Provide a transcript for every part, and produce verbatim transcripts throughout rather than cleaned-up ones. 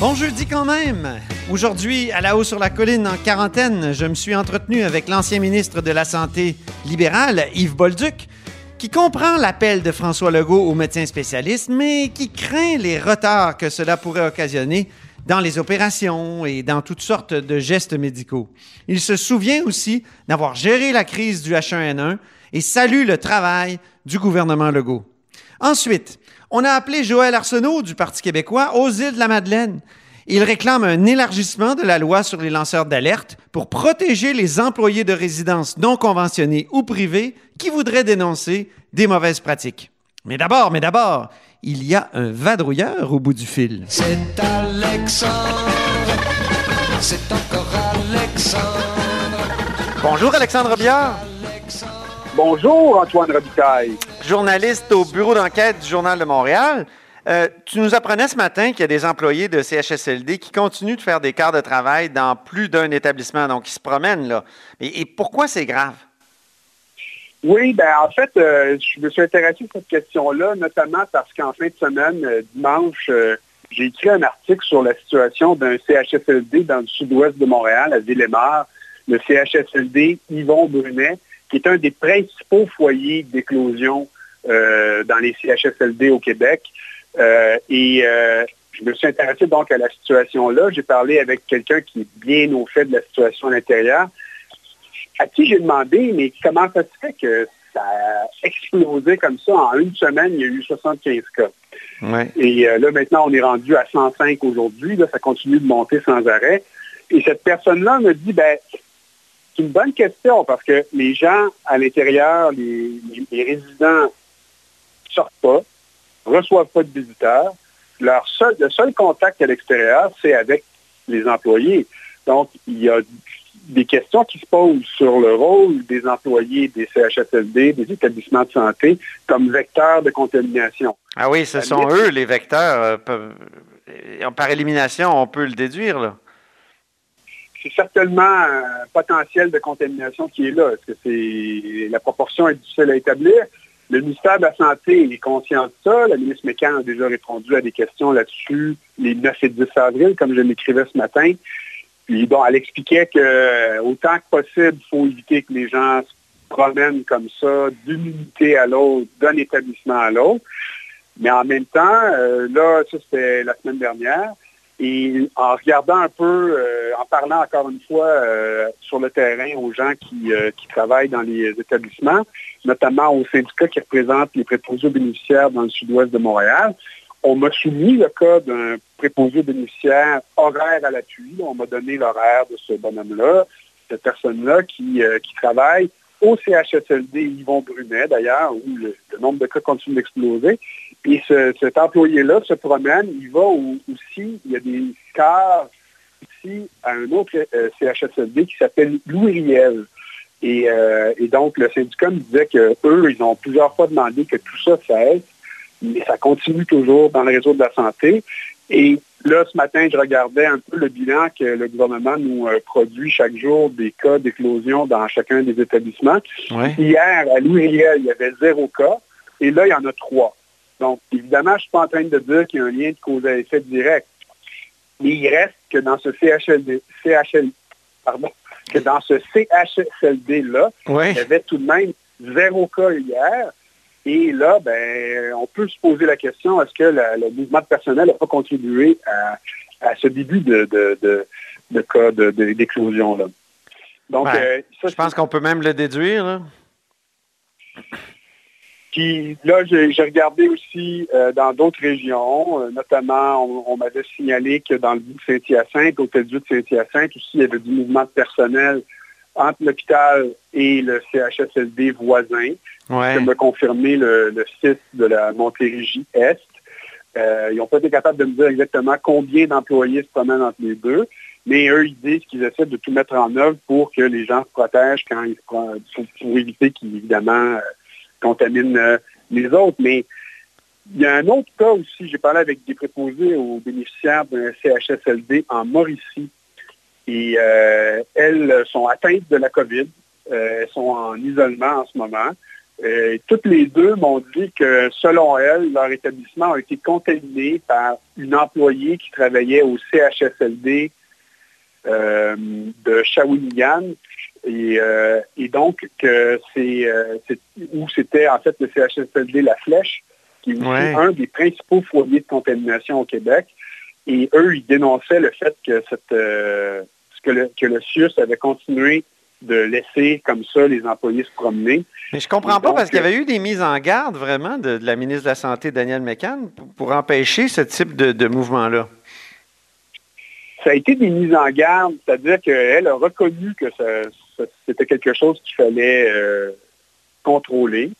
Bon jeudi quand même! Aujourd'hui, à la haut sur la colline, en quarantaine, je me suis entretenu avec l'ancien ministre de la Santé libérale, Yves Bolduc, qui comprend l'appel de François Legault aux médecins spécialistes, mais qui craint les retards que cela pourrait occasionner dans les opérations et dans toutes sortes de gestes médicaux. Il se souvient aussi d'avoir géré la crise du H un N un et salue le travail du gouvernement Legault. Ensuite, on a appelé Joël Arsenault du Parti québécois aux Îles-de-la-Madeleine. Il réclame un élargissement de la loi sur les lanceurs d'alerte pour protéger les employés de résidences non conventionnées ou privées qui voudraient dénoncer des mauvaises pratiques. Mais d'abord, mais d'abord, il y a un vadrouilleur au bout du fil. C'est Alexandre. C'est encore Alexandre. Bonjour Alexandre Robillard. Bonjour Antoine Robitaille. Journaliste au Bureau d'enquête du Journal de Montréal, euh, tu nous apprenais ce matin qu'il y a des employés de C H S L D qui continuent de faire des quarts de travail dans plus d'un établissement, donc ils se promènent là. Et, et pourquoi c'est grave? Oui, ben en fait, euh, je me suis intéressé à cette question-là, notamment parce qu'en fin de semaine, euh, dimanche, euh, j'ai écrit un article sur la situation d'un C H S L D dans le sud-ouest de Montréal, à Ville-les-Mars, le C H S L D Yvon Brunet, qui est un des principaux foyers d'éclosion euh, dans les C H S L D au Québec. Euh, et euh, je me suis intéressé donc à la situation-là. J'ai parlé avec quelqu'un qui est bien au fait de la situation à l'intérieur, à qui j'ai demandé, mais comment ça se fait que ça a explosé comme ça? En une semaine, il y a eu soixante-quinze cas. Ouais. Et euh, là, maintenant, on est rendu à cent cinq aujourd'hui. Là, ça continue de monter sans arrêt. Et cette personne-là me dit, ben, c'est une bonne question parce que les gens à l'intérieur, les, les résidents ne sortent pas, ne reçoivent pas de visiteurs. Leur seul, le seul contact à l'extérieur, c'est avec les employés. Donc, il y a des questions qui se posent sur le rôle des employés des C H S L D, des établissements de santé, comme vecteurs de contamination. Ah oui, ce sont eux les vecteurs. Par élimination, on peut le déduire, là. C'est certainement un potentiel de contamination qui est là. Est-ce que c'est la proportion est difficile à établir? Le ministère de la Santé est conscient de ça. La ministre McCann a déjà répondu à des questions là-dessus les neuf et dix avril, comme je l'écrivais ce matin. Puis bon, elle expliquait que autant que possible, il faut éviter que les gens se promènent comme ça, d'une unité à l'autre, d'un établissement à l'autre. Mais en même temps, euh, là, ça c'était la semaine dernière. Et en regardant un peu, euh, en parlant encore une fois euh, sur le terrain aux gens qui, euh, qui travaillent dans les établissements, notamment aux syndicats qui représentent les préposés aux bénéficiaires dans le sud-ouest de Montréal, on m'a soumis le cas d'un préposé aux bénéficiaires horaire à l'appui. On m'a donné l'horaire de ce bonhomme-là, cette personne-là qui, euh, qui travaille au C H S L D Yvon Brunet, d'ailleurs, où le, le nombre de cas continue d'exploser. Et ce, cet employé-là se promène, il va au, aussi, il y a des cars ici à un autre euh, C H S L D qui s'appelle Louis Riel. Et, euh, et donc, le syndicat me disait qu'eux, ils ont plusieurs fois demandé que tout ça cesse, mais ça continue toujours dans le réseau de la santé. Et là, ce matin, je regardais un peu le bilan que le gouvernement nous euh, produit chaque jour des cas d'éclosion dans chacun des établissements. Ouais. Hier, à Louis Riel, il y avait zéro cas, et là, il y en a trois. Donc, évidemment, je ne suis pas en train de dire qu'il y a un lien de cause à effet direct. Mais il reste que dans ce C H L D, C H L, pardon, que dans ce C H S L D-là, oui, il y avait tout de même zéro cas hier. Et là, ben, on peut se poser la question, est-ce que la, le mouvement de personnel n'a pas contribué à, à ce début de, de, de, de cas de, de, d'éclosion-là? Donc, ben, euh, ça, je pense qu'on peut même le déduire, là. Puis là, j'ai, j'ai regardé aussi euh, dans d'autres régions, euh, notamment, on, on m'avait signalé que dans le bout de Saint-Hyacinthe, au Pédu de Saint-Hyacinthe, aussi, il y avait du mouvement de personnel entre l'hôpital et le C H S L D voisin. Ouais. Ça m'a confirmé le, le C I S S S de la Montérégie-Est. Euh, ils n'ont pas été capables de me dire exactement combien d'employés se promènent entre les deux, mais eux, ils disent qu'ils essaient de tout mettre en œuvre pour que les gens se protègent quand ils se prennent, pour, pour éviter qu'ils, évidemment, euh, contaminent euh, les autres. Mais il y a un autre cas aussi. J'ai parlé avec des préposés aux bénéficiaires d'un C H S L D en Mauricie. Et euh, elles sont atteintes de la COVID. Euh, elles sont en isolement en ce moment. Euh, toutes les deux m'ont dit que, selon elles, leur établissement a été contaminé par une employée qui travaillait au C H S L D euh, de Shawinigan. Et, euh, et donc, que c'est, euh, c'est où c'était en fait le C H S L D La Flèche, qui est aussi ouais. un des principaux foyers de contamination au Québec. Et eux, ils dénonçaient le fait que, cette, euh, que, le, que le C I U S S S avait continué de laisser comme ça les employés se promener. Mais je comprends pas, donc, parce qu'il y avait eu des mises en garde, vraiment, de, de la ministre de la Santé, Danielle McCann, pour, pour empêcher ce type de, de mouvement-là. Ça a été des mises en garde, c'est-à-dire qu'elle a reconnu que ça, ça, c'était quelque chose qu'il fallait euh, contrôler.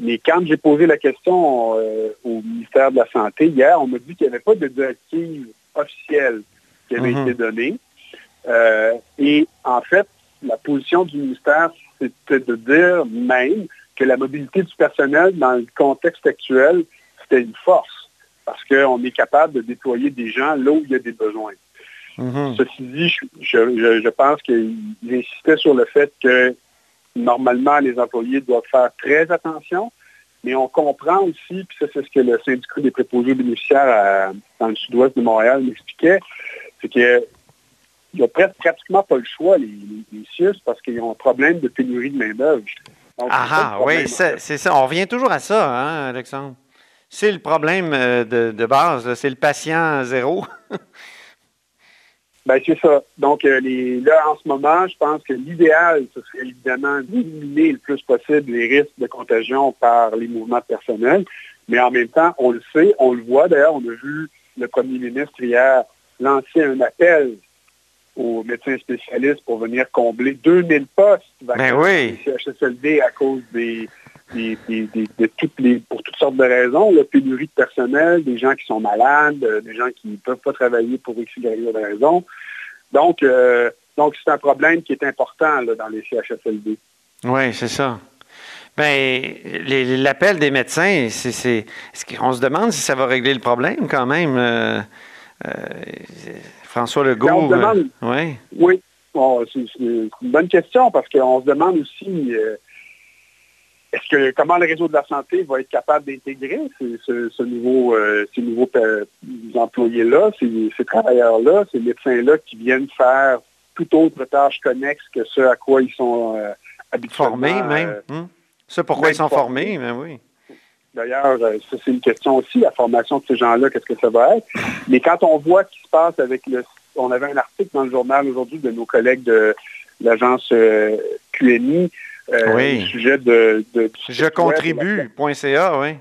Mais quand j'ai posé la question euh, au ministère de la Santé hier, on m'a dit qu'il n'y avait pas de directive officielle qui avait mm-hmm. été donnée. Euh, et en fait, la position du ministère, c'était de dire même que la mobilité du personnel dans le contexte actuel, c'était une force, parce qu'on est capable de déployer des gens là où il y a des besoins. Mm-hmm. Ceci dit, je, je, je pense qu'il insistait sur le fait que normalement, les employés doivent faire très attention, mais on comprend aussi, puis ça, c'est ce que le syndicat des préposés bénéficiaires à, dans le sud-ouest de Montréal m'expliquait, c'est que ils n'ont pratiquement pas le choix, les, les, les C I U S S S, parce qu'ils ont un problème de pénurie de main-d'œuvre. Ah, oui, c'est, c'est ça. On revient toujours à ça, hein, Alexandre? C'est le problème de, de base, là. C'est le patient zéro. Bien, c'est ça. Donc, euh, les, là, en ce moment, je pense que l'idéal, ce serait évidemment d'éliminer le plus possible les risques de contagion par les mouvements de personnel. Mais en même temps, on le sait, on le voit. D'ailleurs, on a vu le premier ministre hier lancer un appel aux médecins spécialistes pour venir combler deux mille postes vacants oui. au C H S L D à cause des, des, des, des, de toutes les, pour toutes sortes de raisons, la pénurie de personnel, des gens qui sont malades, des gens qui ne peuvent pas travailler pour X, Y raison. Donc, euh, donc, c'est un problème qui est important là, dans les C H S L D. Oui, c'est ça. Bien, les, l'appel des médecins, c'est, c'est, c'est, on se demande si ça va régler le problème quand même. Euh, euh, François Legault. On se demande, euh, ouais. Oui, bon, c'est, c'est une bonne question parce qu'on se demande aussi euh, est-ce que comment le réseau de la santé va être capable d'intégrer ces, ce, ce nouveau, euh, ces nouveaux euh, employés-là, ces, ces travailleurs-là, ces médecins-là qui viennent faire toute autre tâche connexe que ce à quoi ils sont euh, habituellement. Formés même. Euh, hum. Ce pourquoi ils sont formés, formés ben oui. D'ailleurs, ça, c'est une question aussi, la formation de ces gens-là, qu'est-ce que ça va être? Mais quand on voit ce qui se passe avec le... On avait un article dans le journal aujourd'hui de nos collègues de l'agence euh, Q M I, euh, oui. au sujet de... de du je contribue.ca, oui.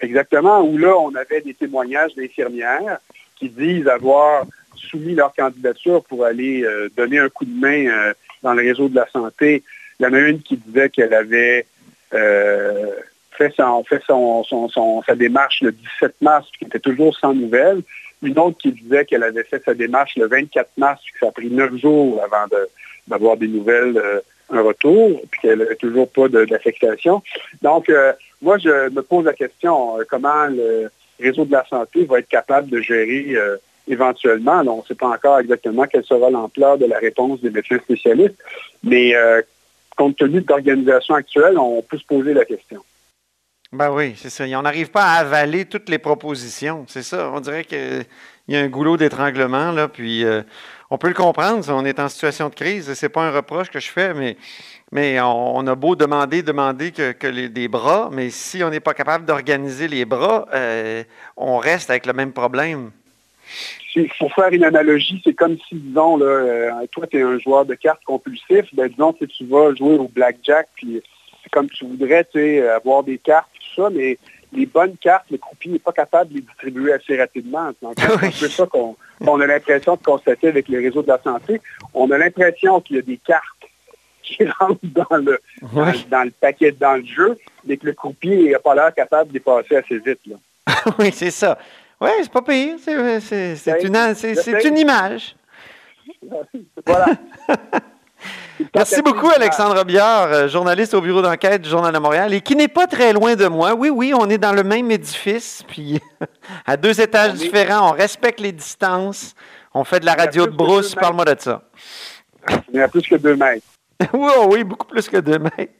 Exactement, où là, on avait des témoignages d'infirmières qui disent avoir soumis leur candidature pour aller euh, donner un coup de main euh, dans le réseau de la santé. Il y en a une qui disait qu'elle avait... Euh, fait, son, fait son, son, son, sa démarche le dix-sept mars, qui était toujours sans nouvelles. Une autre qui disait qu'elle avait fait sa démarche le vingt-quatre mars, puis que ça a pris neuf jours avant de, d'avoir des nouvelles, euh, un retour, puis qu'elle n'avait toujours pas de, d'affectation. Donc, euh, moi, je me pose la question, euh, comment le réseau de la santé va être capable de gérer euh, éventuellement, là, on ne sait pas encore exactement quelle sera l'ampleur de la réponse des médecins spécialistes, mais euh, compte tenu de l'organisation actuelle, on peut se poser la question. Ben oui, c'est ça. On n'arrive pas à avaler toutes les propositions, c'est ça. On dirait qu'il y a un goulot d'étranglement, là, puis euh, on peut le comprendre, ça. On est en situation de crise, c'est pas un reproche que je fais, mais, mais on, on a beau demander, demander que, que les, des bras, mais si on n'est pas capable d'organiser les bras, euh, on reste avec le même problème. Pour faire une analogie, c'est comme si, disons, là, euh, toi, tu es un joueur de cartes compulsif, ben disons que tu vas jouer au blackjack, puis... comme tu voudrais, tu sais, avoir des cartes, tout ça, mais les bonnes cartes, le croupier n'est pas capable de les distribuer assez rapidement. Donc, c'est un peu ça qu'on on a l'impression de constater avec le réseau de la santé. On a l'impression qu'il y a des cartes qui rentrent dans le, oui. dans, dans le paquet, dans le jeu, mais que le croupier n'a pas l'air capable de les passer assez vite. Là. Oui, c'est ça. Oui, c'est pas pire. C'est, c'est, c'est, une, c'est, c'est une image. Voilà. Merci beaucoup, Alexandre Robillard, journaliste au Bureau d'enquête du Journal de Montréal et qui n'est pas très loin de moi. Oui, oui, on est dans le même édifice, puis à deux étages oui. différents, on respecte les distances, on fait de la radio de brousse, parle-moi de ça. On est à plus que deux mètres. Oui, oui, beaucoup plus que deux mètres.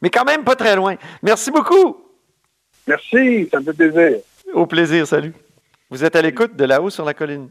Mais quand même pas très loin. Merci beaucoup. Merci, ça me fait plaisir. Au plaisir, salut. Vous êtes à l'écoute de là-haut sur la colline.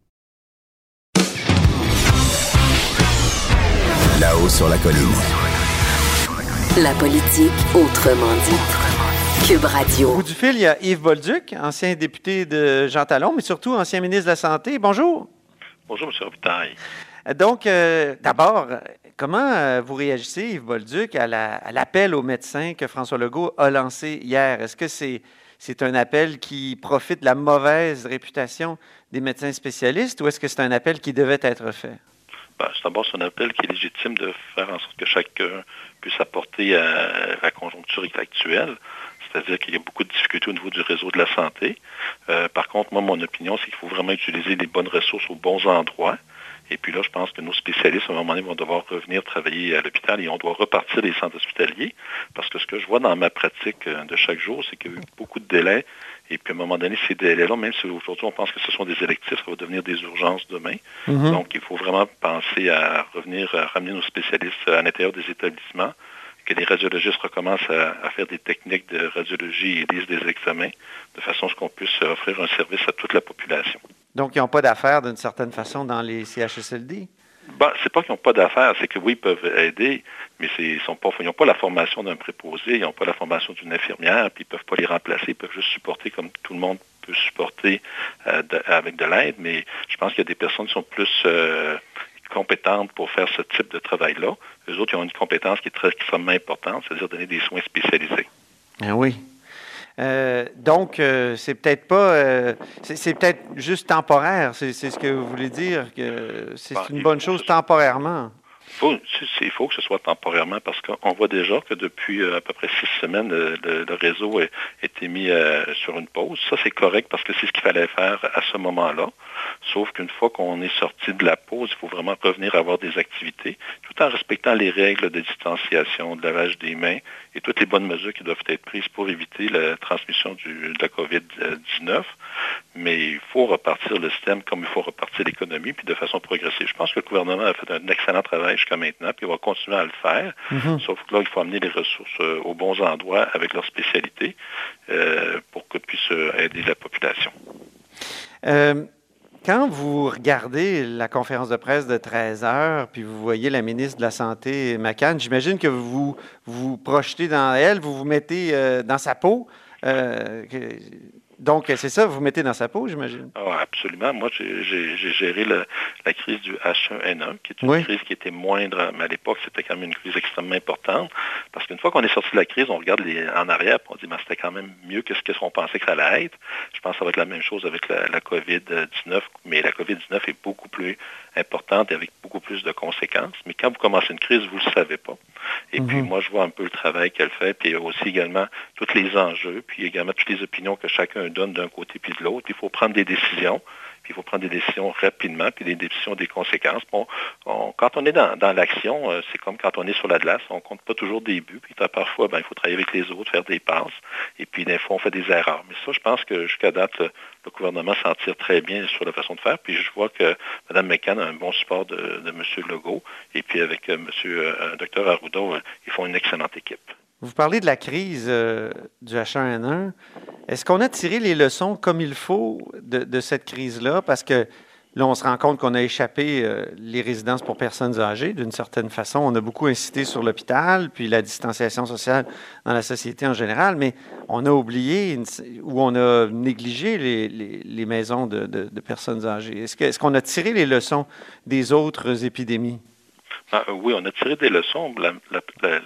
Là-haut sur la colline. La politique autrement dite. Cube Radio. Au bout du fil, il y a Yves Bolduc, ancien député de Jean-Talon, mais surtout ancien ministre de la Santé. Bonjour. Bonjour, M. Robitaille. Donc, euh, d'abord, comment euh, vous réagissez, Yves Bolduc, à, la, à l'appel aux médecins que François Legault a lancé hier? Est-ce que c'est, c'est un appel qui profite de la mauvaise réputation des médecins spécialistes ou est-ce que c'est un appel qui devait être fait? C'est d'abord un appel qui est légitime de faire en sorte que chacun puisse apporter à la conjoncture actuelle, c'est-à-dire qu'il y a beaucoup de difficultés au niveau du réseau de la santé. Euh, par contre, moi, mon opinion, c'est qu'il faut vraiment utiliser les bonnes ressources aux bons endroits. Et puis là, je pense que nos spécialistes, à un moment donné, vont devoir revenir travailler à l'hôpital et on doit repartir des centres hospitaliers parce que ce que je vois dans ma pratique de chaque jour, c'est qu'il y a eu beaucoup de délais. Et puis, à un moment donné, ces délais-là, même si aujourd'hui, on pense que ce sont des électifs, ça va devenir des urgences demain. Mm-hmm. Donc, il faut vraiment penser à revenir, à ramener nos spécialistes à l'intérieur des établissements, que les radiologistes recommencent à, à faire des techniques de radiologie et lisent des examens, de façon à ce qu'on puisse offrir un service à toute la population. Donc, ils n'ont pas d'affaires, d'une certaine façon, dans les C H S L D? Ben, c'est pas qu'ils n'ont pas d'affaires, c'est que oui, ils peuvent aider, mais c'est, ils sont pas, ils n'ont pas la formation d'un préposé, ils n'ont pas la formation d'une infirmière, puis ils ne peuvent pas les remplacer, ils peuvent juste supporter comme tout le monde peut supporter euh, de, avec de l'aide, mais je pense qu'il y a des personnes qui sont plus euh, compétentes pour faire ce type de travail-là. Eux autres, ils ont une compétence qui est très, extrêmement importante, c'est-à-dire donner des soins spécialisés. Ah oui. Euh, donc, euh, c'est peut-être pas, euh, c'est, c'est peut-être juste temporaire. C'est, c'est ce que vous voulez dire, que c'est ben, une bonne chose temporairement. Faut, il faut que ce soit temporairement parce qu'on voit déjà que depuis à peu près six semaines, le, le réseau a été mis euh, sur une pause. Ça, c'est correct parce que c'est ce qu'il fallait faire à ce moment-là. Sauf qu'une fois qu'on est sorti de la pause, il faut vraiment revenir à avoir des activités, tout en respectant les règles de distanciation, de lavage des mains et toutes les bonnes mesures qui doivent être prises pour éviter la transmission du, de la covid dix-neuf. Mais il faut repartir le système comme il faut repartir l'économie, puis de façon progressive. Je pense que le gouvernement a fait un excellent travail jusqu'à maintenant, puis il va continuer à le faire. Mm-hmm. Sauf que là, il faut amener les ressources euh, aux bons endroits avec leurs spécialités euh, pour que puisse euh, aider la population. Euh... Quand vous regardez la conférence de presse de treize heures, puis vous voyez la ministre de la Santé, McCann, j'imagine que vous vous projetez dans elle, vous vous mettez euh, dans sa peau. Euh, donc, c'est ça, vous vous mettez dans sa peau, j'imagine? Ah, absolument. Moi, j'ai, j'ai, j'ai géré le, la crise du H un N un, qui est une oui. crise qui était moindre, mais à l'époque, c'était quand même une crise extrêmement importante, parce qu'une fois qu'on est sorti de la crise, on regarde les, en arrière, on dit, mais c'était quand même mieux que ce qu'on pensait que ça allait être. Je pense que ça va être la même chose avec la, la covid dix-neuf, mais la covid dix-neuf est beaucoup plus importante et avec beaucoup plus de conséquences. Mais quand vous commencez une crise, vous ne le savez pas. Et mm-hmm. puis, moi, je vois un peu le travail qu'elle fait, puis aussi également tous les enjeux, puis également toutes les opinions que chacun donne d'un côté puis de l'autre. Il faut prendre des décisions. Puis il faut prendre des décisions rapidement, puis des décisions des conséquences. Bon, on, quand on est dans, dans l'action, c'est comme quand on est sur la glace, on compte pas toujours des buts, puis parfois, ben, il faut travailler avec les autres, faire des passes, et puis des fois, on fait des erreurs. Mais ça, je pense que jusqu'à date, le gouvernement s'en tire très bien sur la façon de faire, puis je vois que Mme McCann a un bon support de, de M. Legault, et puis avec M. Euh, Dr Arruda, ils font une excellente équipe. Vous parlez de la crise euh, du H un N un. Est-ce qu'on a tiré les leçons comme il faut de, de cette crise-là? Parce que là, on se rend compte qu'on a échappé euh, les résidences pour personnes âgées, d'une certaine façon. On a beaucoup incité sur l'hôpital, puis la distanciation sociale dans la société en général, mais on a oublié une, ou on a négligé les, les, les maisons de, de, de personnes âgées. Est-ce que, est-ce qu'on a tiré les leçons des autres épidémies? Ah, oui, on a tiré des leçons. La, la, la, la,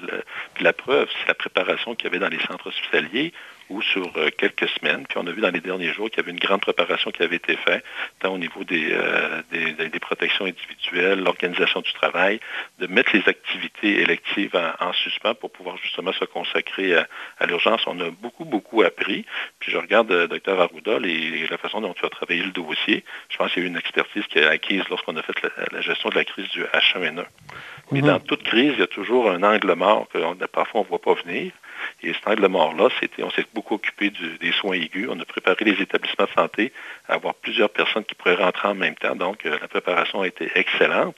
la preuve, c'est la préparation qu'il y avait dans les centres hospitaliers ou sur euh, quelques semaines. Puis on a vu dans les derniers jours qu'il y avait une grande préparation qui avait été faite, tant au niveau des, euh, des, des protections individuelles, l'organisation du travail, de mettre les activités électives en, en suspens pour pouvoir justement se consacrer à, à l'urgence. On a beaucoup, beaucoup appris. Puis je regarde euh, Dr Arruda, les, la façon dont tu as travaillé le dossier. Je pense qu'il y a eu une expertise qui a acquise lorsqu'on a fait la, la gestion de la crise du H un N un. Mais mm-hmm. dans toute crise, il y a toujours un angle mort que on, parfois on ne voit pas venir. Et cet angle mort-là, c'était, on s'est beaucoup occupé du, des soins aigus. On a préparé les établissements de santé à avoir plusieurs personnes qui pourraient rentrer en même temps. Donc, euh, la préparation a été excellente,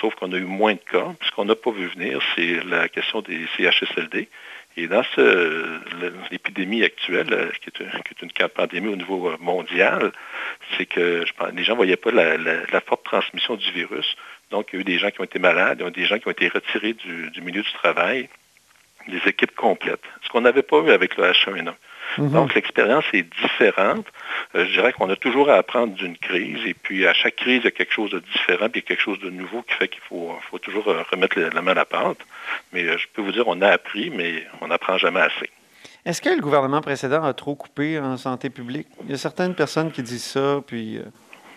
sauf qu'on a eu moins de cas. Ce qu'on n'a pas vu venir, c'est la question des C H S L D. Et dans ce, l'épidémie actuelle, qui est, une, qui est une pandémie au niveau mondial, c'est que je pense, les gens ne voyaient pas la, la, la forte transmission du virus. Donc, il y a eu des gens qui ont été malades, il y a eu des gens qui ont été retirés du, du milieu du travail, des équipes complètes, ce qu'on n'avait pas eu avec le H un N un. Mm-hmm. Donc, l'expérience est différente. Euh, je dirais qu'on a toujours à apprendre d'une crise, et puis à chaque crise, il y a quelque chose de différent, puis il y a quelque chose de nouveau qui fait qu'il faut, faut toujours remettre la main à la pâte. Mais euh, je peux vous dire, on a appris, mais on n'apprend jamais assez. Est-ce que le gouvernement précédent a trop coupé en santé publique? Il y a certaines personnes qui disent ça, puis... Euh...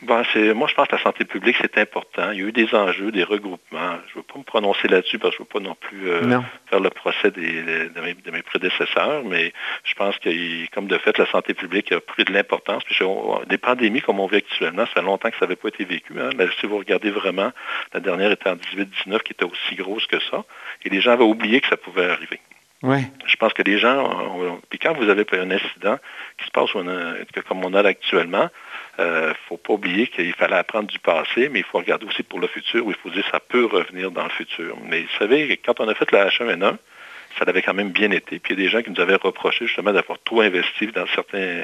Bon, c'est, moi, je pense que la santé publique, c'est important. Il y a eu des enjeux, des regroupements. Je ne veux pas me prononcer là-dessus parce que je ne veux pas non plus euh, non. faire le procès des, des, de, mes, de mes prédécesseurs, mais je pense que, comme de fait, la santé publique a pris de l'importance. Puis, je, des pandémies comme on vit actuellement, ça fait longtemps que ça n'avait pas été vécu. Hein. Mais si vous regardez vraiment, la dernière était en dix-huit dix-neuf, qui était aussi grosse que ça, et les gens avaient oublié que ça pouvait arriver. Oui. Je pense que les gens, on, on, puis quand vous avez un incident qui se passe on a, que, comme on a actuellement, il euh, ne faut pas oublier qu'il fallait apprendre du passé, mais il faut regarder aussi pour le futur, où il faut dire que ça peut revenir dans le futur. Mais vous savez, quand on a fait la H un N un, ça l'avait quand même bien été. Puis il y a des gens qui nous avaient reproché justement d'avoir trop investi dans certains,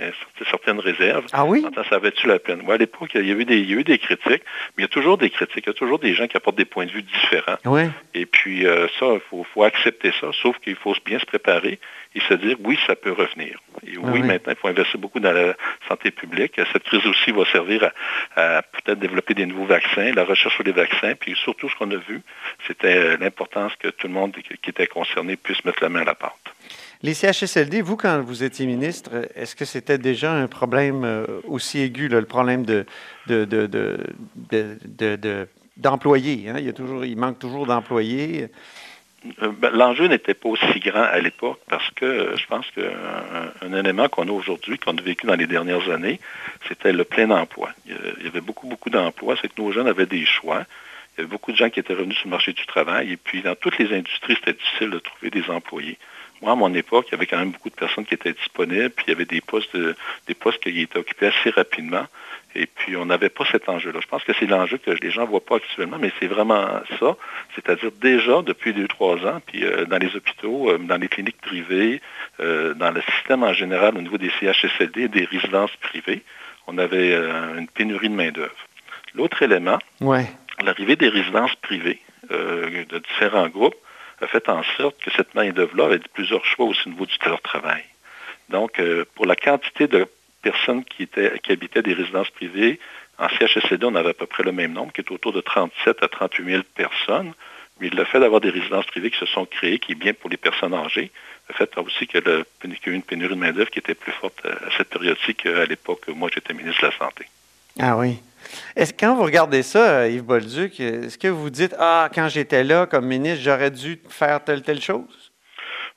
certaines réserves. Ah oui? Maintenant, ça avait-tu la peine? Ouais, à l'époque, il y, avait des, il y a eu des critiques, mais il y a toujours des critiques. Il y a toujours des gens qui apportent des points de vue différents. Oui. Et puis euh, ça, il faut, faut accepter ça, sauf qu'il faut bien se préparer et se dire, oui, ça peut revenir. Et oui, ah oui. Maintenant, il faut investir beaucoup dans la santé publique. Cette crise aussi va servir à, à peut-être développer des nouveaux vaccins, la recherche sur les vaccins. Puis surtout, ce qu'on a vu, c'était l'importance que tout le monde qui était concerné puisse mettre la main à la pâte. Les C H S L D, vous, quand vous étiez ministre, est-ce que c'était déjà un problème aussi aigu, là, le problème de... de, de, de, de, de, de d'employés? Hein? Il y a toujours, il manque toujours d'employés. L'enjeu n'était pas aussi grand à l'époque parce que je pense qu'un un élément qu'on a aujourd'hui, qu'on a vécu dans les dernières années, c'était le plein emploi. Il y avait beaucoup, beaucoup d'emplois. C'est que nos jeunes avaient des choix. Il y avait beaucoup de gens qui étaient revenus sur le marché du travail. Et puis, dans toutes les industries, c'était difficile de trouver des employés. Moi, à mon époque, il y avait quand même beaucoup de personnes qui étaient disponibles. Puis, il y avait des postes, de, des postes qui étaient occupés assez rapidement. Et puis, on n'avait pas cet enjeu-là. Je pense que c'est l'enjeu que les gens ne voient pas actuellement, mais c'est vraiment ça. C'est-à-dire déjà, depuis deux, trois ans, puis euh, dans les hôpitaux, euh, dans les cliniques privées, euh, dans le système en général, au niveau des C H S L D et des résidences privées, on avait euh, une pénurie de main-d'œuvre. L'autre élément, ouais. l'arrivée des résidences privées euh, de différents groupes a fait en sorte que cette main-d'œuvre-là avait plusieurs choix aussi au niveau du travail. Donc, euh, pour la quantité de personnes qui, étaient, qui habitaient des résidences privées. En C H S L D, on avait à peu près le même nombre, qui est autour de trente-sept à trente-huit mille personnes. Mais le fait d'avoir des résidences privées qui se sont créées, qui est bien pour les personnes âgées, le fait aussi que le, qu'il y a eu une pénurie de main-d'œuvre qui était plus forte à cette période-ci qu'à l'époque où moi j'étais ministre de la Santé. Ah oui. Est-ce, quand vous regardez ça, Yves Bolduc, est-ce que vous dites « Ah, quand j'étais là comme ministre, j'aurais dû faire telle, telle chose »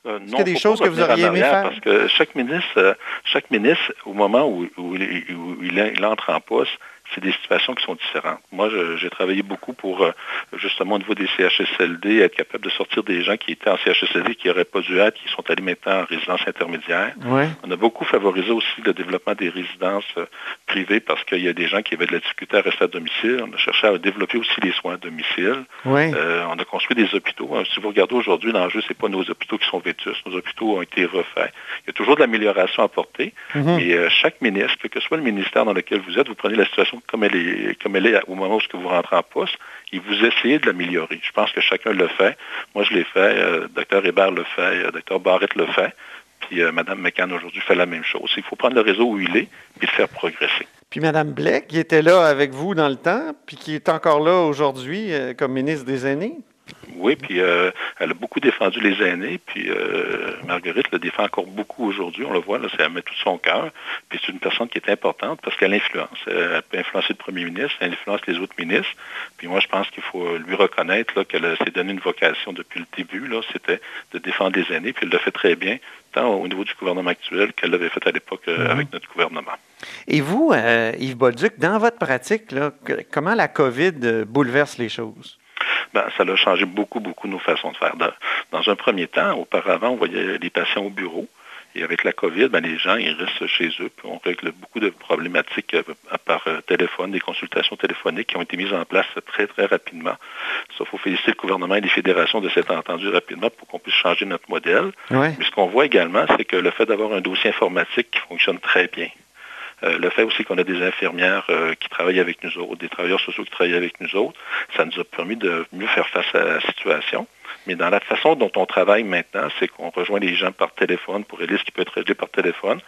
Euh, Est-ce non, qu'il y a des choses que vous auriez aimé faire? Parce que chaque ministre, euh, chaque ministre au moment où, où, il, où il entre en poste, c'est des situations qui sont différentes. Moi, je, j'ai travaillé beaucoup pour, euh, justement, au niveau des C H S L D, être capable de sortir des gens qui étaient en C H S L D, qui n'auraient pas dû être, qui sont allés maintenant en résidence intermédiaire. Ouais. On a beaucoup favorisé aussi le développement des résidences euh, privées parce qu'il y a des gens qui avaient de la difficulté à rester à domicile. On a cherché à développer aussi les soins à domicile. Ouais. Euh, on a construit des hôpitaux. Si vous regardez aujourd'hui, l'enjeu, ce n'est pas nos hôpitaux qui sont vétustes. Nos hôpitaux ont été refaits. Il y a toujours de l'amélioration à apporter. Mm-hmm. Et euh, chaque ministre, quel que soit le ministère dans lequel vous êtes, vous prenez la situation comme elle est, comme elle est au moment où vous rentrez en poste, et vous essayez de l'améliorer. Je pense que chacun le fait. Moi, je l'ai fait. Euh, Dr Hébert le fait. Euh, Dr Barrette le fait. Puis euh, Mme McCann, aujourd'hui, fait la même chose. Il faut prendre le réseau où il est et le faire progresser. Puis Mme Blais, qui était là avec vous dans le temps, puis qui est encore là aujourd'hui euh, comme ministre des Aînés. Oui, puis euh, elle a beaucoup défendu les aînés, puis euh, Marguerite le défend encore beaucoup aujourd'hui, on le voit, là, c'est, elle met tout son cœur, puis c'est une personne qui est importante parce qu'elle influence. Elle peut influencer le premier ministre, elle influence les autres ministres, puis moi je pense qu'il faut lui reconnaître là, qu'elle s'est donné une vocation depuis le début, là, c'était de défendre les aînés, puis elle le fait très bien, tant au niveau du gouvernement actuel qu'elle l'avait fait à l'époque euh, mmh. avec notre gouvernement. Et vous, euh, Yves Bolduc, dans votre pratique, là, que, comment la COVID bouleverse les choses? Ben, ça a changé beaucoup, beaucoup nos façons de faire. Dans un premier temps, auparavant, on voyait les patients au bureau. Et avec la COVID, ben, les gens, ils restent chez eux. Puis on règle beaucoup de problématiques par téléphone, des consultations téléphoniques qui ont été mises en place très, très rapidement. Ça, il faut féliciter le gouvernement et les fédérations de s'être entendus rapidement pour qu'on puisse changer notre modèle. Ouais. Mais ce qu'on voit également, c'est que le fait d'avoir un dossier informatique qui fonctionne très bien, Euh, le fait aussi qu'on a des infirmières euh, qui travaillent avec nous autres, des travailleurs sociaux qui travaillent avec nous autres, ça nous a permis de mieux faire face à la situation. Mais dans la façon dont on travaille maintenant, c'est qu'on rejoint les gens par téléphone pour régler ce qui peut être réglé par téléphone.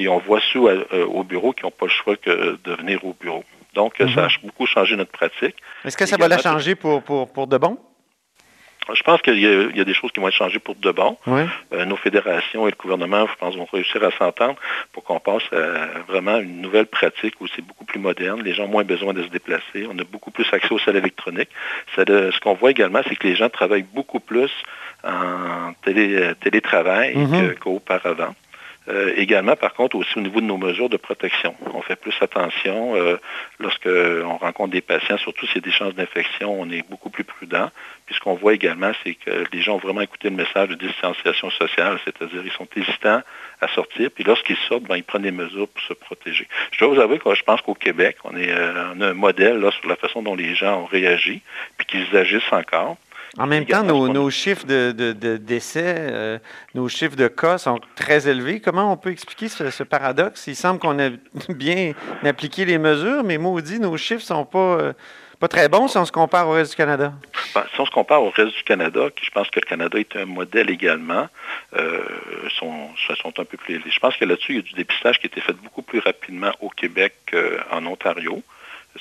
Et on voit ceux euh, au bureau qui n'ont pas le choix que de venir au bureau. Donc, mm-hmm. ça a beaucoup changé notre pratique. Est-ce que ça va la changer pour, pour, pour de bon? Je pense qu'il y a, il y a des choses qui vont être changées pour de bon. Oui. Euh, nos fédérations et le gouvernement, je pense, vont réussir à s'entendre pour qu'on passe à vraiment une nouvelle pratique où c'est beaucoup plus moderne. Les gens ont moins besoin de se déplacer. On a beaucoup plus accès aux salles électroniques. Ça, ce qu'on voit également, c'est que les gens travaillent beaucoup plus en télé, télétravail mm-hmm. que, qu'auparavant. Euh, également, par contre, aussi au niveau de nos mesures de protection. On fait plus attention. Euh, lorsqu'on rencontre des patients, surtout s'il y a des chances d'infection, on est beaucoup plus prudent. Puis ce qu'on voit également, c'est que les gens ont vraiment écouté le message de distanciation sociale, c'est-à-dire ils sont hésitants à sortir. Puis lorsqu'ils sortent, ben, ils prennent des mesures pour se protéger. Je dois vous avouer que je pense qu'au Québec, on, est, euh, on a un modèle là, sur la façon dont les gens ont réagi, puis qu'ils agissent encore. En même temps, nos, nos chiffres de, de, de décès, euh, nos chiffres de cas sont très élevés. Comment on peut expliquer ce, ce paradoxe? Il semble qu'on a bien appliqué les mesures, mais maudit, nos chiffres ne sont pas, euh, pas très bons si on se compare au reste du Canada. Ben, si on se compare au reste du Canada, je pense que le Canada est un modèle également, euh, sont, sont un peu plus élevés. Je pense que là-dessus, il y a du dépistage qui a été fait beaucoup plus rapidement au Québec qu'en Ontario.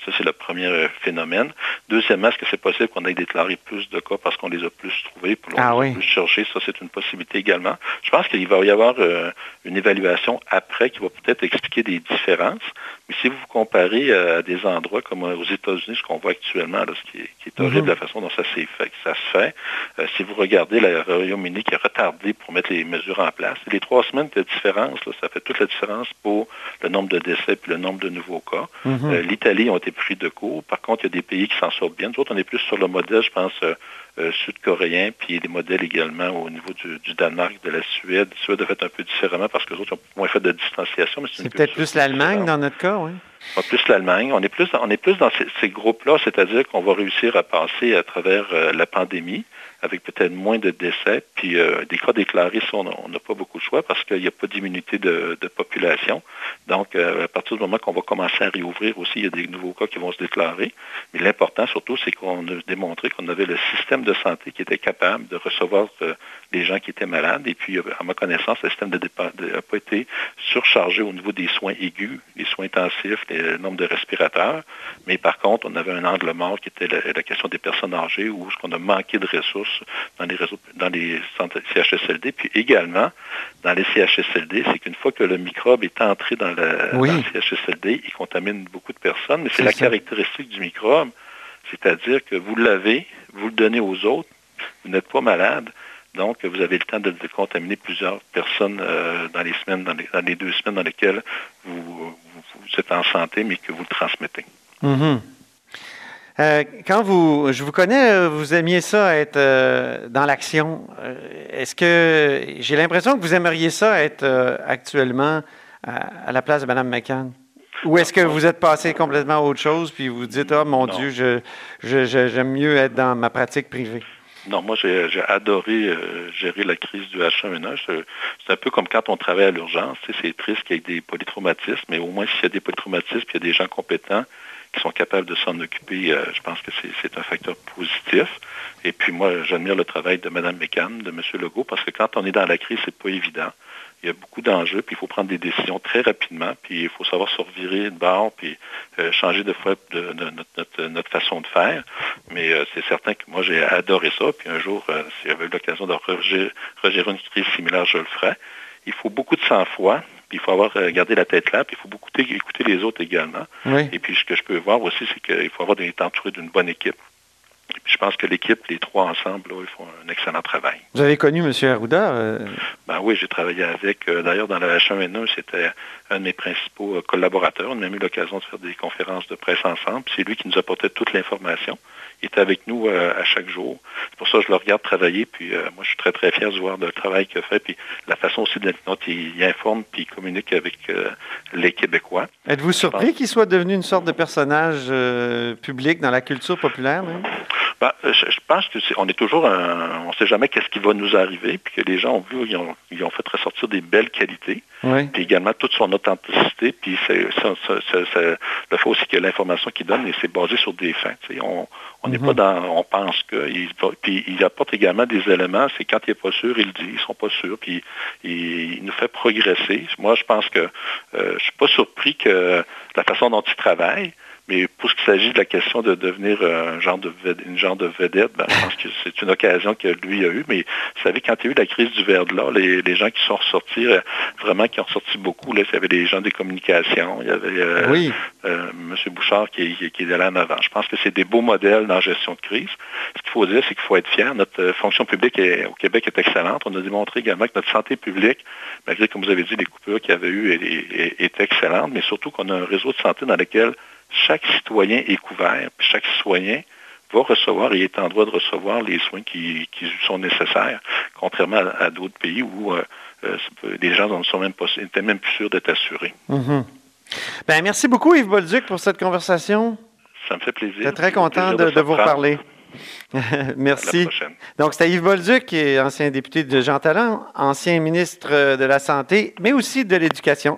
Ça, c'est le premier phénomène. Deuxièmement, est-ce que c'est possible qu'on ait déclaré plus de cas parce qu'on les a plus trouvés, qu'on les a ah oui. plus cherchés? Ça, c'est une possibilité également. Je pense qu'il va y avoir euh, une évaluation après qui va peut-être expliquer des différences. Mais si vous vous comparez euh, à des endroits comme euh, aux États-Unis, ce qu'on voit actuellement, là, ce qui est, qui est horrible, mm-hmm. la façon dont ça, s'est fait, ça se fait, euh, si vous regardez le Royaume-Uni qui est retardé pour mettre les mesures en place, les trois semaines de différence, là, ça fait toute la différence pour le nombre de décès puis le nombre de nouveaux cas. Mm-hmm. Euh, L'Italie ont été pris de court. Par contre, il y a des pays qui s'en sortent bien. Nous autres, on est plus sur le modèle, je pense, euh, euh, sud-coréen, puis des modèles également au niveau du, du Danemark, de la Suède. La Suède a fait un peu différemment parce que les autres ont moins fait de distanciation. Mais c'est, c'est peut-être plus l'Allemagne différente. Dans notre cas, oui. On est plus l'Allemagne. On est plus, on est plus dans ces, ces groupes-là, c'est-à-dire qu'on va réussir à passer à travers euh, la pandémie avec peut-être moins de décès. Puis euh, des cas déclarés, ça, on n'a pas beaucoup de choix parce qu'il n'y a pas d'immunité de, de population. Donc, euh, à partir du moment qu'on va commencer à réouvrir aussi, il y a des nouveaux cas qui vont se déclarer. Mais l'important, surtout, c'est qu'on a démontré qu'on avait le système de santé qui était capable de recevoir euh, les gens qui étaient malades. Et puis, à ma connaissance, le système de départ n'a pas été surchargé au niveau des soins aigus, des soins intensifs, le nombre de respirateurs. Mais par contre, on avait un angle mort qui était la, la question des personnes âgées où on a manqué de ressources dans les, réseaux, dans les centres C H S L D. Puis également, dans les C H S L D, c'est qu'une fois que le microbe est entré dans, la, oui. dans le C H S L D, il contamine beaucoup de personnes. Mais c'est, c'est la ça. caractéristique du microbe, c'est-à-dire que vous l'avez, vous le donnez aux autres, vous n'êtes pas malade. Donc, vous avez le temps de, de contaminer plusieurs personnes euh, dans les semaines, dans les, dans les deux semaines dans lesquelles vous, vous, vous êtes en santé, mais que vous le transmettez. Mm-hmm. Euh, quand vous, je vous connais, vous aimiez ça être euh, dans l'action. Est-ce que, j'ai l'impression que vous aimeriez ça être euh, actuellement à, à la place de Mme McCann? Ou est-ce que vous êtes passé complètement à autre chose, puis vous dites, ah, oh, mon non. Dieu, je, je, je, j'aime mieux être dans ma pratique privée? Non, moi, j'ai, j'ai adoré euh, gérer la crise du H un N un. C'est, c'est un peu comme quand on travaille à l'urgence. Tu sais, c'est triste qu'il y ait des polytraumatismes, mais au moins, s'il y a des polytraumatismes, puis il y a des gens compétents qui sont capables de s'en occuper, euh, je pense que c'est, c'est un facteur positif. Et puis, moi, j'admire le travail de Mme McCann, de M. Legault, parce que quand on est dans la crise, c'est pas évident. Il y a beaucoup d'enjeux, puis il faut prendre des décisions très rapidement, puis il faut savoir se revirer de bord, puis euh, changer de fois de, de, de, de, notre, notre façon de faire. Mais euh, c'est certain que moi, j'ai adoré ça, puis un jour, euh, si j'avais eu l'occasion de regérer, regérer une crise similaire, je le ferais. Il faut beaucoup de sang-froid, puis il faut avoir euh, gardé la tête là, puis il faut beaucoup écouter les autres également. Oui. Et puis ce que je peux voir aussi, c'est qu'il faut avoir d'être entouré d'une bonne équipe. Je pense que l'équipe, les trois ensemble, là, ils font un excellent travail. Vous avez connu M. Arruda? Euh... Ben oui, j'ai travaillé avec. Euh, d'ailleurs, dans la H un N un, c'était un de mes principaux euh, collaborateurs. On a même eu l'occasion de faire des conférences de presse ensemble. C'est lui qui nous apportait toute l'information. Il était avec nous euh, à chaque jour. C'est pour ça que je le regarde travailler. Puis euh, moi, je suis très, très fier de voir le travail qu'il a fait. Puis la façon aussi dont il, il informe puis il communique avec euh, les Québécois. Êtes-vous surpris qu'il soit devenu une sorte de personnage euh, public dans la culture populaire? Hein? Ben, je, je pense que c'est, on est toujours, un, on ne sait jamais qu'est-ce qui va nous arriver, puis que les gens ont vu, ils ont, ils ont fait ressortir des belles qualités, oui. Puis également toute son authenticité, puis c'est, ça, ça, ça, ça, le fait aussi que l'information qu'il donne, c'est basé sur des faits. On, on n'est mm-hmm. pas dans, on pense que, il, puis il apporte également des éléments. C'est quand il n'est pas sûr, il le dit, ils ne sont pas sûrs, puis il, il nous fait progresser. Moi, je pense que euh, je ne suis pas surpris que la façon dont il travaille. Mais pour ce qu'il s'agit de la question de devenir un genre de vedette, une genre de vedette, ben, je pense que c'est une occasion que lui a eue. Mais vous savez, quand il y a eu la crise du verglas, les, les gens qui sont ressortis, vraiment qui ont ressorti beaucoup, là, il y avait les gens des communications, il y avait euh, oui. euh, M. Bouchard qui, qui, qui est allé en avant. Je pense que c'est des beaux modèles dans la gestion de crise. Ce qu'il faut dire, c'est qu'il faut être fier. Notre fonction publique est, au Québec est excellente. On a démontré également que notre santé publique, malgré, comme vous avez dit, les coupures qu'il y avait eues, est, est, est excellente, mais surtout qu'on a un réseau de santé dans lequel chaque citoyen est couvert, puis chaque citoyen va recevoir et est en droit de recevoir les soins qui, qui sont nécessaires, contrairement à, à d'autres pays où euh, euh, les gens n'étaient même plus sûrs d'être assurés. Mm-hmm. Bien, merci beaucoup Yves Bolduc pour cette conversation. Ça me fait plaisir. Je suis très content de, de, de vous reparler. Merci. À la prochaine. Donc, c'était Yves Bolduc, qui est ancien député de Jean-Talon, ancien ministre de la Santé, mais aussi de l'Éducation.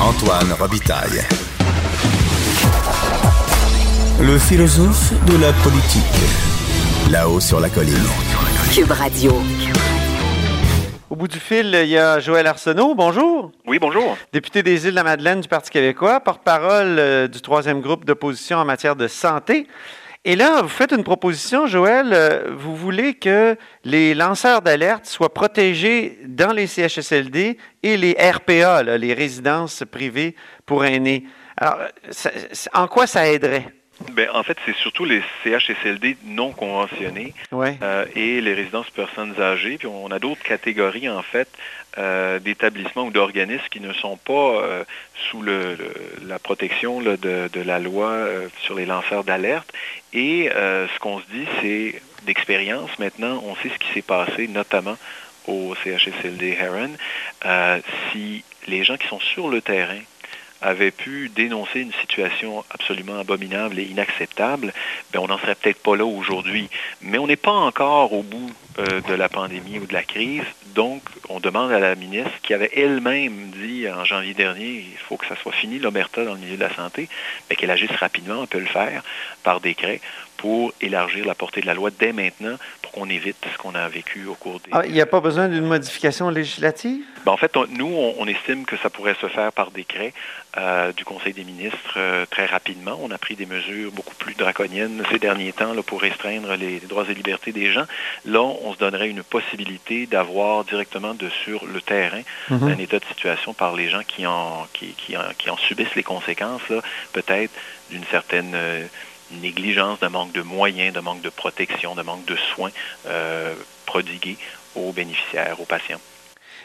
Antoine Robitaille. Le philosophe de la politique. Là-haut sur la colline. Cube Radio. Au bout du fil, il y a Joël Arsenault. Bonjour. Oui, bonjour. Député des Îles-de-la-Madeleine du Parti québécois, porte-parole du troisième groupe d'opposition en matière de santé. Et là, vous faites une proposition, Joël. Vous voulez que les lanceurs d'alerte soient protégés dans les C H S L D et les R P A, là, les résidences privées pour aînés. Alors, ça, en quoi ça aiderait? Bien, en fait, c'est surtout les C H S L D non conventionnés ouais. euh, et les résidences personnes âgées. Puis on a d'autres catégories, en fait, euh, d'établissements ou d'organismes qui ne sont pas euh, sous le, le, la protection là, de, de la loi euh, sur les lanceurs d'alerte. Et euh, ce qu'on se dit, c'est d'expérience. Maintenant, on sait ce qui s'est passé, notamment au C H S L D Heron. Euh, si les gens qui sont sur le terrain avaient pu dénoncer une situation absolument abominable et inacceptable, bien, on n'en serait peut-être pas là aujourd'hui. Mais on n'est pas encore au bout euh, de la pandémie ou de la crise, donc on demande à la ministre, qui avait elle-même dit en janvier dernier, il faut que ça soit fini l'omerta dans le milieu de la santé, bien, qu'elle agisse rapidement, on peut le faire par décret, pour élargir la portée de la loi dès maintenant pour qu'on évite ce qu'on a vécu au cours des... Ah, il n'y a pas besoin d'une modification législative? Ben, en fait, on, nous, on, on estime que ça pourrait se faire par décret euh, du Conseil des ministres euh, très rapidement. On a pris des mesures beaucoup plus draconiennes ces derniers temps là, pour restreindre les, les droits et libertés des gens. Là, on se donnerait une possibilité d'avoir directement de sur le terrain mm-hmm. un état de situation par les gens qui en, qui, qui en, qui en subissent les conséquences, là, peut-être d'une certaine... Euh, négligence, de manque de moyens, de manque de protection, de manque de soins euh, prodigués aux bénéficiaires, aux patients.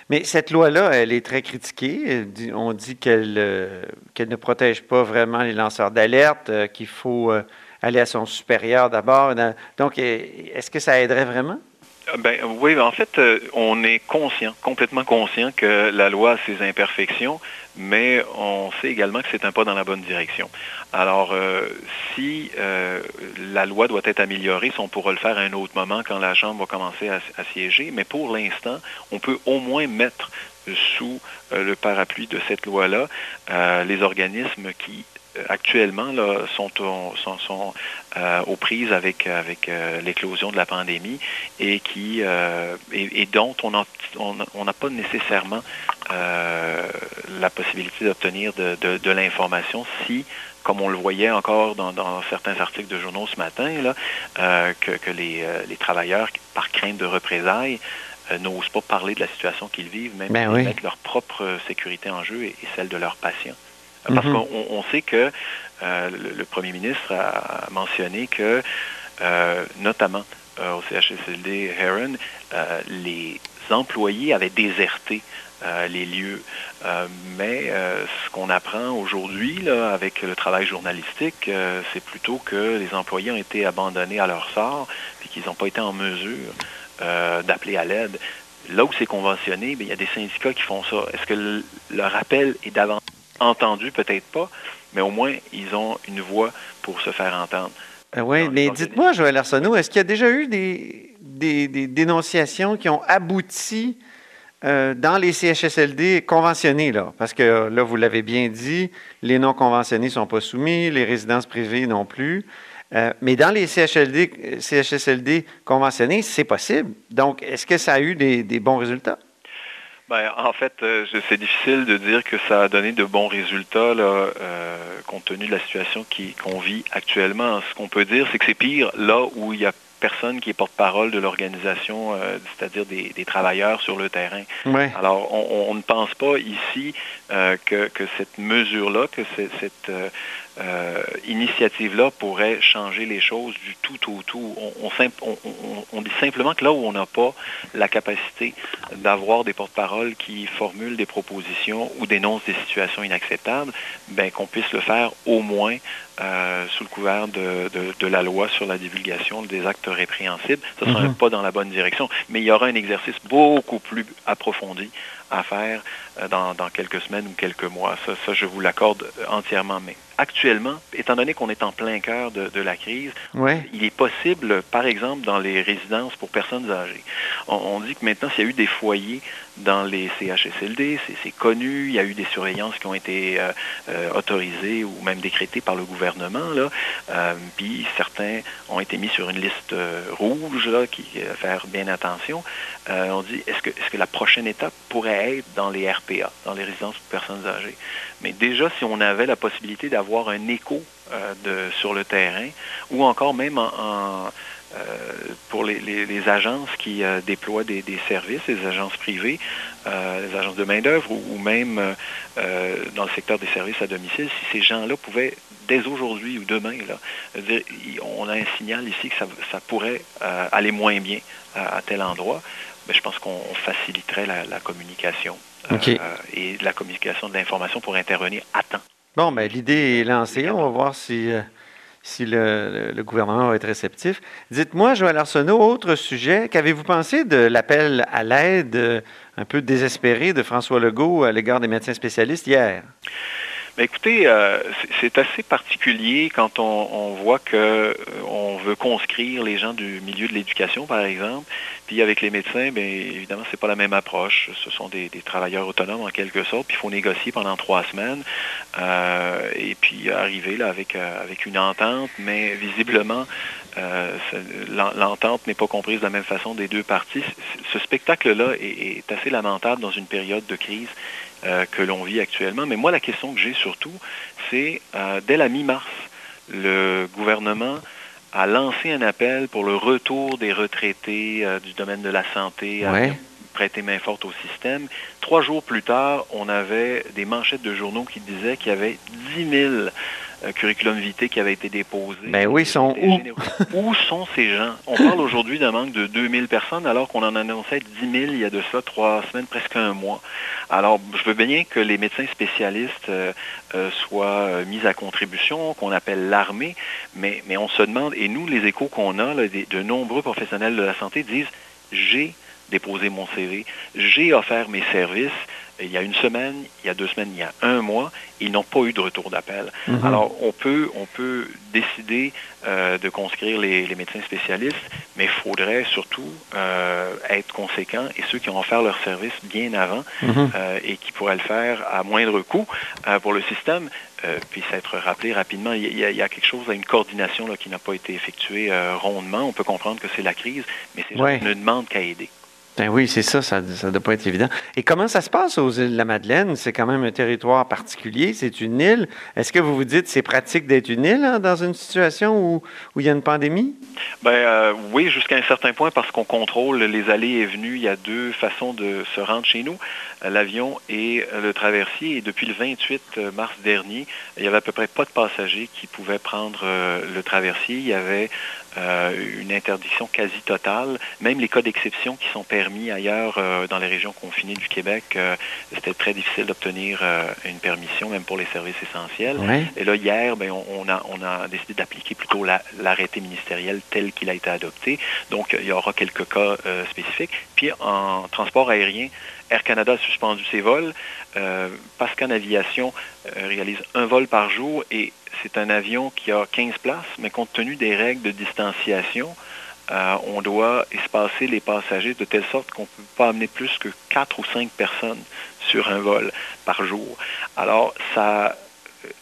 Mais cette loi-là, elle est très critiquée. On dit qu'elle, euh, qu'elle ne protège pas vraiment les lanceurs d'alerte, euh, qu'il faut euh, aller à son supérieur d'abord. Donc, est-ce que ça aiderait vraiment? Ben, oui, en fait, on est conscient, complètement conscient que la loi a ses imperfections, mais on sait également que c'est un pas dans la bonne direction. Alors, euh, si euh, la loi doit être améliorée, on pourra le faire à un autre moment quand la Chambre va commencer à, à siéger, mais pour l'instant, on peut au moins mettre sous euh, le parapluie de cette loi-là euh, les organismes qui... actuellement, là, sont, sont, sont euh, aux prises avec, avec euh, l'éclosion de la pandémie et, qui, euh, et, et dont on n'a on, on n'a pas nécessairement euh, la possibilité d'obtenir de, de, de l'information si, comme on le voyait encore dans, dans certains articles de journaux ce matin, là, euh, que, que les, les travailleurs, par crainte de représailles, n'osent pas parler de la situation qu'ils vivent, même ben oui. mettre leur propre sécurité en jeu et, et celle de leurs patients. Parce mm-hmm. qu'on on sait que euh, le, le premier ministre a mentionné que, euh, notamment euh, au C H S L D Heron, euh, les employés avaient déserté euh, les lieux. Euh, mais euh, ce qu'on apprend aujourd'hui là, avec le travail journalistique, euh, c'est plutôt que les employés ont été abandonnés à leur sort et qu'ils n'ont pas été en mesure euh, d'appeler à l'aide. Là où c'est conventionné, bien, il y a des syndicats qui font ça. Est-ce que le, leur appel est davantage entendu, peut-être pas, mais au moins, ils ont une voix pour se faire entendre. Euh, oui, mais dites-moi, Joël Arsenault, est-ce qu'il y a déjà eu des, des, des dénonciations qui ont abouti euh, dans les C H S L D conventionnés, là? Parce que là, vous l'avez bien dit, les non-conventionnés ne sont pas soumis, les résidences privées non plus. Euh, mais dans les C H S L D, C H S L D conventionnés, c'est possible. Donc, est-ce que ça a eu des, des bons résultats? Ben, en fait, euh, c'est difficile de dire que ça a donné de bons résultats là, euh, compte tenu de la situation qui, qu'on vit actuellement. Ce qu'on peut dire, c'est que c'est pire là où il n'y a personne qui est porte-parole de l'organisation, euh, c'est-à-dire des, des travailleurs sur le terrain. Ouais. Alors, on, on ne pense pas ici euh, que, que cette mesure-là, que c'est, cette... Euh, Euh, initiative-là pourrait changer les choses du tout au tout. On, on, simp- on, on, on dit simplement que là où on n'a pas la capacité d'avoir des porte-paroles qui formulent des propositions ou dénoncent des situations inacceptables, ben, qu'on puisse le faire au moins euh, sous le couvert de, de, de la loi sur la divulgation des actes répréhensibles. Ce sera mm-hmm. un pas dans la bonne direction, mais il y aura un exercice beaucoup plus approfondi à faire dans, dans quelques semaines ou quelques mois. Ça, ça, je vous l'accorde entièrement. Mais actuellement, étant donné qu'on est en plein cœur de, de la crise, ouais. il est possible, par exemple, dans les résidences pour personnes âgées. On, on dit que maintenant, s'il y a eu des foyers dans les C H S L D, c'est, c'est connu, il y a eu des surveillances qui ont été euh, euh, autorisées ou même décrétées par le gouvernement, là. Euh, puis certains ont été mis sur une liste euh, rouge, là, qui euh, faire bien attention. Euh, on dit, est-ce que, est-ce que la prochaine étape pourrait être dans les R P A, dans les résidences pour personnes âgées. Mais déjà, si on avait la possibilité d'avoir un écho euh, de, sur le terrain, ou encore même en, en, euh, pour les, les, les agences qui euh, déploient des, des services, les agences privées, euh, les agences de main-d'œuvre, ou, ou même euh, dans le secteur des services à domicile, si ces gens-là pouvaient, dès aujourd'hui ou demain, là, dire, on a un signal ici que ça, ça pourrait euh, aller moins bien à, à tel endroit, mais je pense qu'on faciliterait la, la communication okay. euh, et la communication de l'information pour intervenir à temps. Bon, bien, l'idée est lancée. On va voir si, euh, si le, le gouvernement va être réceptif. Dites-moi, Joël Arsenault, autre sujet, qu'avez-vous pensé de l'appel à l'aide euh, un peu désespéré de François Legault à l'égard des médecins spécialistes hier? Bien, écoutez, euh, c'est, c'est assez particulier quand on, on voit qu'on euh, veut conscrire les gens du milieu de l'éducation, par exemple. Puis avec les médecins, bien évidemment, c'est pas la même approche. Ce sont des, des travailleurs autonomes en quelque sorte. Puis il faut négocier pendant trois semaines euh, et puis arriver là avec euh, avec une entente. Mais visiblement, Euh, l'entente n'est pas comprise de la même façon des deux parties. Ce spectacle-là est, est assez lamentable dans une période de crise euh, que l'on vit actuellement. Mais moi, la question que j'ai surtout, c'est euh, dès la mi-mars, le gouvernement a lancé un appel pour le retour des retraités euh, du domaine de la santé à ouais. prêter main forte au système. Trois jours plus tard, on avait des manchettes de journaux qui disaient qu'il y avait dix mille curriculum vitae qui avait été déposé. Ben oui, sont où? Où sont ces gens? On parle aujourd'hui d'un manque de deux mille personnes, alors qu'on en annonçait dix mille il y a de ça trois semaines, presque un mois. Alors, je veux bien que les médecins spécialistes euh, euh, soient mis à contribution, qu'on appelle l'armée, mais, mais on se demande, et nous, les échos qu'on a, là, de, de nombreux professionnels de la santé disent « j'ai déposé mon C V, j'ai offert mes services ». Il y a une semaine, il y a deux semaines, il y a un mois, ils n'ont pas eu de retour d'appel. Mm-hmm. Alors, on peut, on peut décider euh, de conscrire les, les médecins spécialistes, mais il faudrait surtout euh, être conséquent et ceux qui ont offert leur service bien avant mm-hmm. euh, et qui pourraient le faire à moindre coût euh, pour le système euh, puissent être rappelés rapidement. Il y, a, il y a quelque chose, une coordination là, qui n'a pas été effectuée euh, rondement. On peut comprendre que c'est la crise, mais ces gens ouais. ne demandent qu'à aider. Ben oui, c'est ça, ça ne doit pas être évident. Et comment ça se passe aux Îles-de-la-Madeleine? C'est quand même un territoire particulier, c'est une île. Est-ce que vous vous dites que c'est pratique d'être une île hein, dans une situation où, où il y a une pandémie? Ben euh, oui, jusqu'à un certain point, parce qu'on contrôle les allées et venues. Il y a deux façons de se rendre chez nous, l'avion et le traversier. Et depuis le vingt-huit mars dernier, il n'y avait à peu près pas de passagers qui pouvaient prendre euh, le traversier. Il y avait euh, une interdiction quasi totale. Même les cas d'exception qui sont permis ailleurs, euh, dans les régions confinées du Québec, euh, c'était très difficile d'obtenir euh, une permission, même pour les services essentiels. Oui. Et là, hier, ben, on, on, a, on a décidé d'appliquer plutôt la, l'arrêté ministériel tel qu'il a été adopté. Donc, il y aura quelques cas euh, spécifiques. Puis, en transport aérien, Air Canada a suspendu ses vols. Euh, Pascan Aviation euh, réalise un vol par jour et c'est un avion qui a quinze places, mais compte tenu des règles de distanciation, Euh, on doit espacer les passagers de telle sorte qu'on ne peut pas amener plus que quatre ou cinq personnes sur un vol par jour. Alors, ça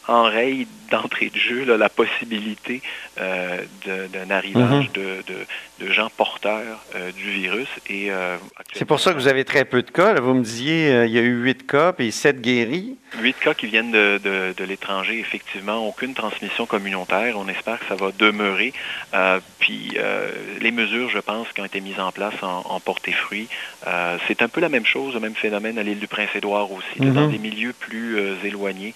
enraye d'entrée de jeu là, la possibilité euh, de, d'un arrivage mm-hmm. de, de, de gens porteurs euh, du virus. Et, euh, c'est pour ça que vous avez très peu de cas. Là. Vous me disiez euh, il y a eu huit cas puis sept guéris. huit cas qui viennent de, de, de l'étranger, effectivement. Aucune transmission communautaire. On espère que ça va demeurer. Euh, puis euh, les mesures, je pense, qui ont été mises en place en, en portaient fruit. Euh, c'est un peu la même chose, le même phénomène à l'île du Prince-Édouard aussi, mm-hmm. dans des milieux plus euh, éloignés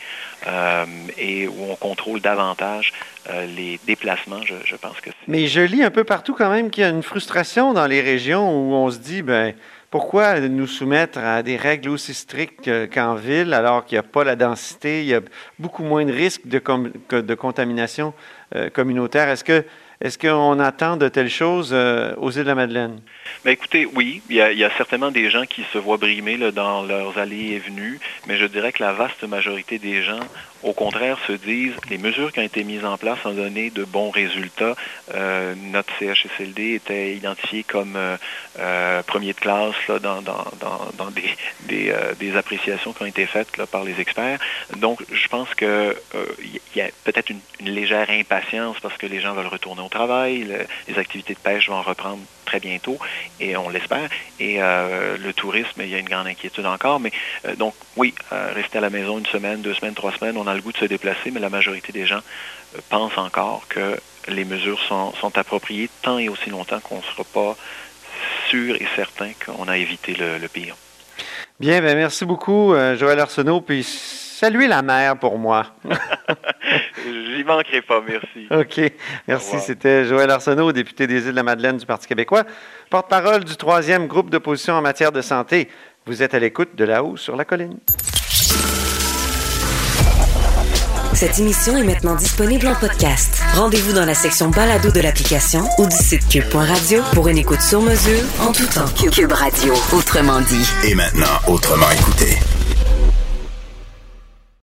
euh, et où on contrôle davantage euh, les déplacements, je, je pense que c'est... Mais je lis un peu partout quand même qu'il y a une frustration dans les régions où on se dit, ben pourquoi nous soumettre à des règles aussi strictes qu'en ville, alors qu'il n'y a pas la densité, il y a beaucoup moins de risques de, com- de contamination euh, communautaire. Est-ce que Est-ce qu'on attend de telles choses euh, aux Îles-de-la-Madeleine? Bien, écoutez, oui, il y, a, il y a certainement des gens qui se voient brimer là, dans leurs allées et venues, mais je dirais que la vaste majorité des gens, au contraire, se disent les mesures qui ont été mises en place ont donné de bons résultats. Euh, notre C H S L D était identifié comme euh, euh, premier de classe là, dans, dans, dans, dans des, des, euh, des appréciations qui ont été faites là, par les experts. Donc, je pense qu'il euh, y a peut-être une, une légère impatience parce que les gens veulent retourner au travail, le, les activités de pêche vont reprendre très bientôt, et on l'espère, et euh, le tourisme, il y a une grande inquiétude encore, mais euh, donc oui, euh, rester à la maison une semaine, deux semaines, trois semaines, on a le goût de se déplacer, mais la majorité des gens euh, pensent encore que les mesures sont, sont appropriées tant et aussi longtemps qu'on ne sera pas sûr et certain qu'on a évité le, le pire. Bien, bien, merci beaucoup, euh, Joël Arsenault, puis saluez la mer pour moi. J'y manquerai pas, merci. OK, merci. C'était Joël Arsenault, député des Îles-de-la-Madeleine du Parti québécois, porte-parole du troisième groupe d'opposition en matière de santé. Vous êtes à l'écoute de Là-haut sur la colline. Cette émission est maintenant disponible en podcast. Rendez-vous dans la section balado de l'application ou du site cube point radio pour une écoute sur mesure en tout temps. Cube Radio, autrement dit. Et maintenant, autrement écouté.